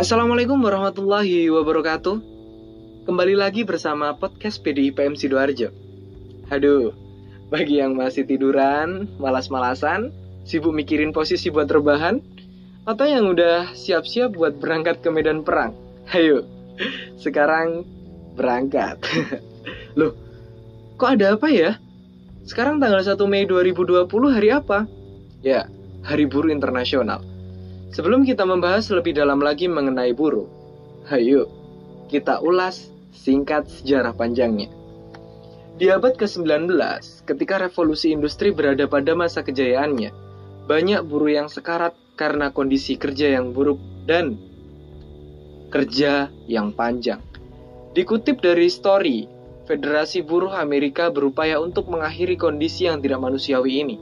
Assalamualaikum warahmatullahi wabarakatuh. Kembali lagi bersama podcast PDI PM Sidoarjo. Aduh, bagi yang masih tiduran, malas-malasan, sibuk mikirin posisi buat rebahan, atau yang udah siap-siap buat berangkat ke medan perang, ayo, sekarang berangkat. Loh, kok ada apa ya? Sekarang tanggal 1 Mei 2020 hari apa? Ya, Hari Buruh Internasional. Sebelum kita membahas lebih dalam lagi mengenai buruh, ayo kita ulas singkat sejarah panjangnya. Di abad ke-19, ketika revolusi industri berada pada masa kejayaannya, banyak buruh yang sekarat karena kondisi kerja yang buruk dan kerja yang panjang. Dikutip dari Story, Federasi Buruh Amerika berupaya untuk mengakhiri kondisi yang tidak manusiawi ini.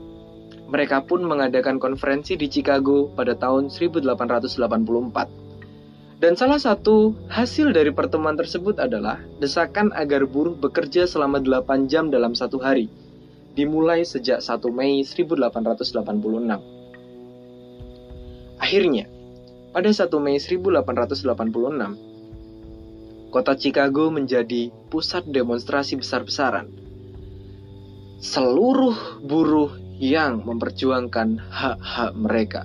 Mereka pun mengadakan konferensi di Chicago pada tahun 1884. Dan salah satu hasil dari pertemuan tersebut adalah desakan agar buruh bekerja selama 8 jam dalam satu hari, dimulai sejak 1 Mei 1886. Akhirnya, pada 1 Mei 1886, kota Chicago menjadi pusat demonstrasi besar-besaran. Seluruh buruh yang memperjuangkan hak-hak mereka.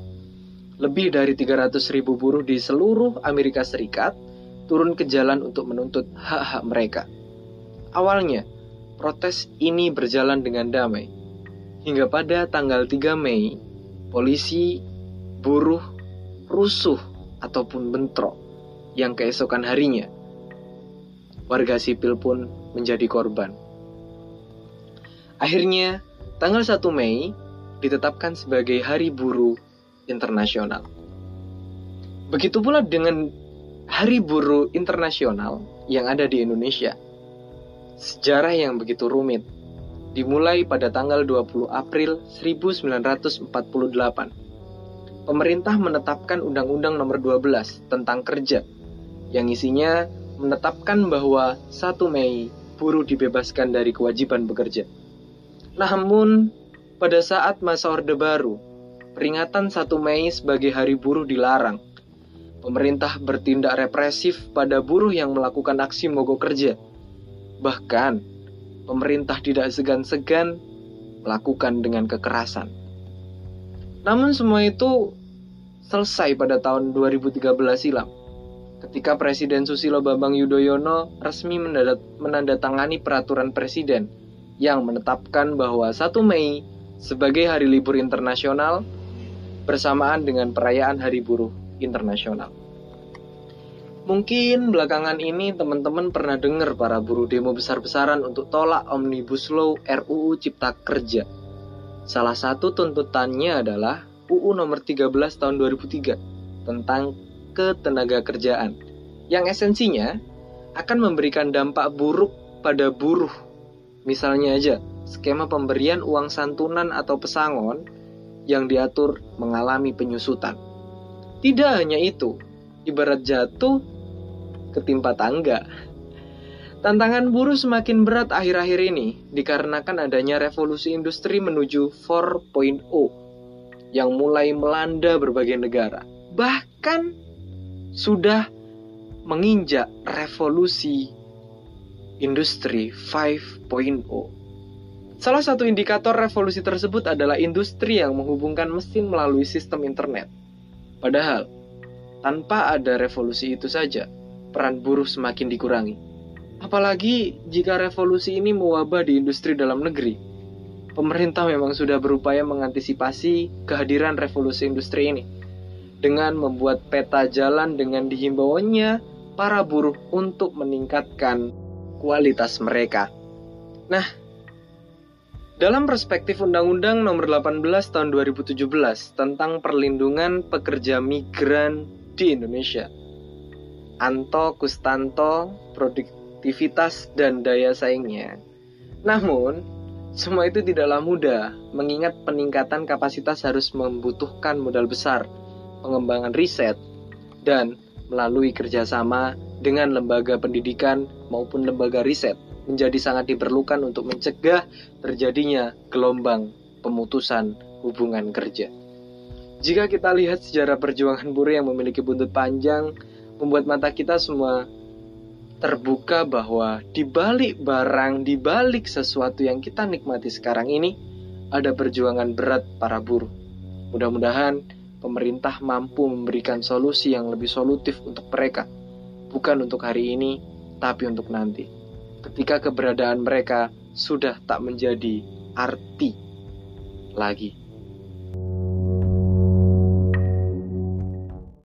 Lebih dari 300.000 buruh di seluruh Amerika Serikat turun ke jalan untuk menuntut hak-hak mereka. Awalnya, protes ini berjalan dengan damai. Hingga pada tanggal 3 Mei, polisi, buruh, rusuh ataupun bentrok yang keesokan harinya warga sipil pun menjadi korban. Akhirnya, tanggal 1 Mei ditetapkan sebagai Hari Buruh Internasional. Begitu pula dengan Hari Buruh Internasional yang ada di Indonesia. Sejarah yang begitu rumit dimulai pada tanggal 20 April 1948. Pemerintah menetapkan Undang-Undang Nomor 12 tentang kerja yang isinya menetapkan bahwa 1 Mei buruh dibebaskan dari kewajiban bekerja. Namun, pada saat masa Orde Baru, peringatan 1 Mei sebagai hari buruh dilarang. Pemerintah bertindak represif pada buruh yang melakukan aksi mogok kerja. Bahkan, pemerintah tidak segan-segan melakukan dengan kekerasan. Namun semua itu selesai pada tahun 2013 silam, ketika Presiden Susilo Bambang Yudhoyono resmi menandatangani peraturan Presiden yang menetapkan bahwa 1 Mei sebagai Hari Libur Internasional bersamaan dengan perayaan Hari Buruh Internasional. Mungkin belakangan ini teman-teman pernah dengar para buruh demo besar-besaran untuk tolak Omnibus Law RUU Cipta Kerja. Salah satu tuntutannya adalah UU Nomor 13 Tahun 2003 tentang ketenagakerjaan, yang esensinya akan memberikan dampak buruk pada buruh. Misalnya aja, skema pemberian uang santunan atau pesangon yang diatur mengalami penyusutan. Tidak hanya itu, ibarat jatuh ketimpa tangga. Tantangan buruh semakin berat akhir-akhir ini dikarenakan adanya revolusi industri menuju 4.0 yang mulai melanda berbagai negara. Bahkan sudah menginjak revolusi industri 5.0. Salah satu indikator revolusi tersebut adalah industri yang menghubungkan mesin melalui sistem internet. Padahal, tanpa ada revolusi itu saja, peran buruh semakin dikurangi. Apalagi jika revolusi ini mewabah di industri dalam negeri. Pemerintah memang sudah berupaya mengantisipasi kehadiran revolusi industri ini dengan membuat peta jalan dengan dihimbauannya para buruh untuk meningkatkan kualitas mereka. Nah, dalam perspektif Undang-Undang Nomor 18 Tahun 2017 tentang perlindungan pekerja migran di Indonesia, Anto Kustanto, produktivitas dan daya saingnya. Namun, semua itu tidaklah mudah, mengingat peningkatan kapasitas harus membutuhkan modal besar, pengembangan riset, dan melalui kerjasama dengan lembaga pendidikan maupun lembaga riset menjadi sangat diperlukan untuk mencegah terjadinya gelombang pemutusan hubungan kerja. Jika kita lihat sejarah perjuangan buruh yang memiliki buntut panjang, membuat mata kita semua terbuka bahwa di balik barang, di balik sesuatu yang kita nikmati sekarang ini, ada perjuangan berat para buruh. Mudah-mudahan pemerintah mampu memberikan solusi yang lebih solutif untuk mereka, bukan untuk hari ini, tapi untuk nanti, ketika keberadaan mereka sudah tak menjadi arti lagi.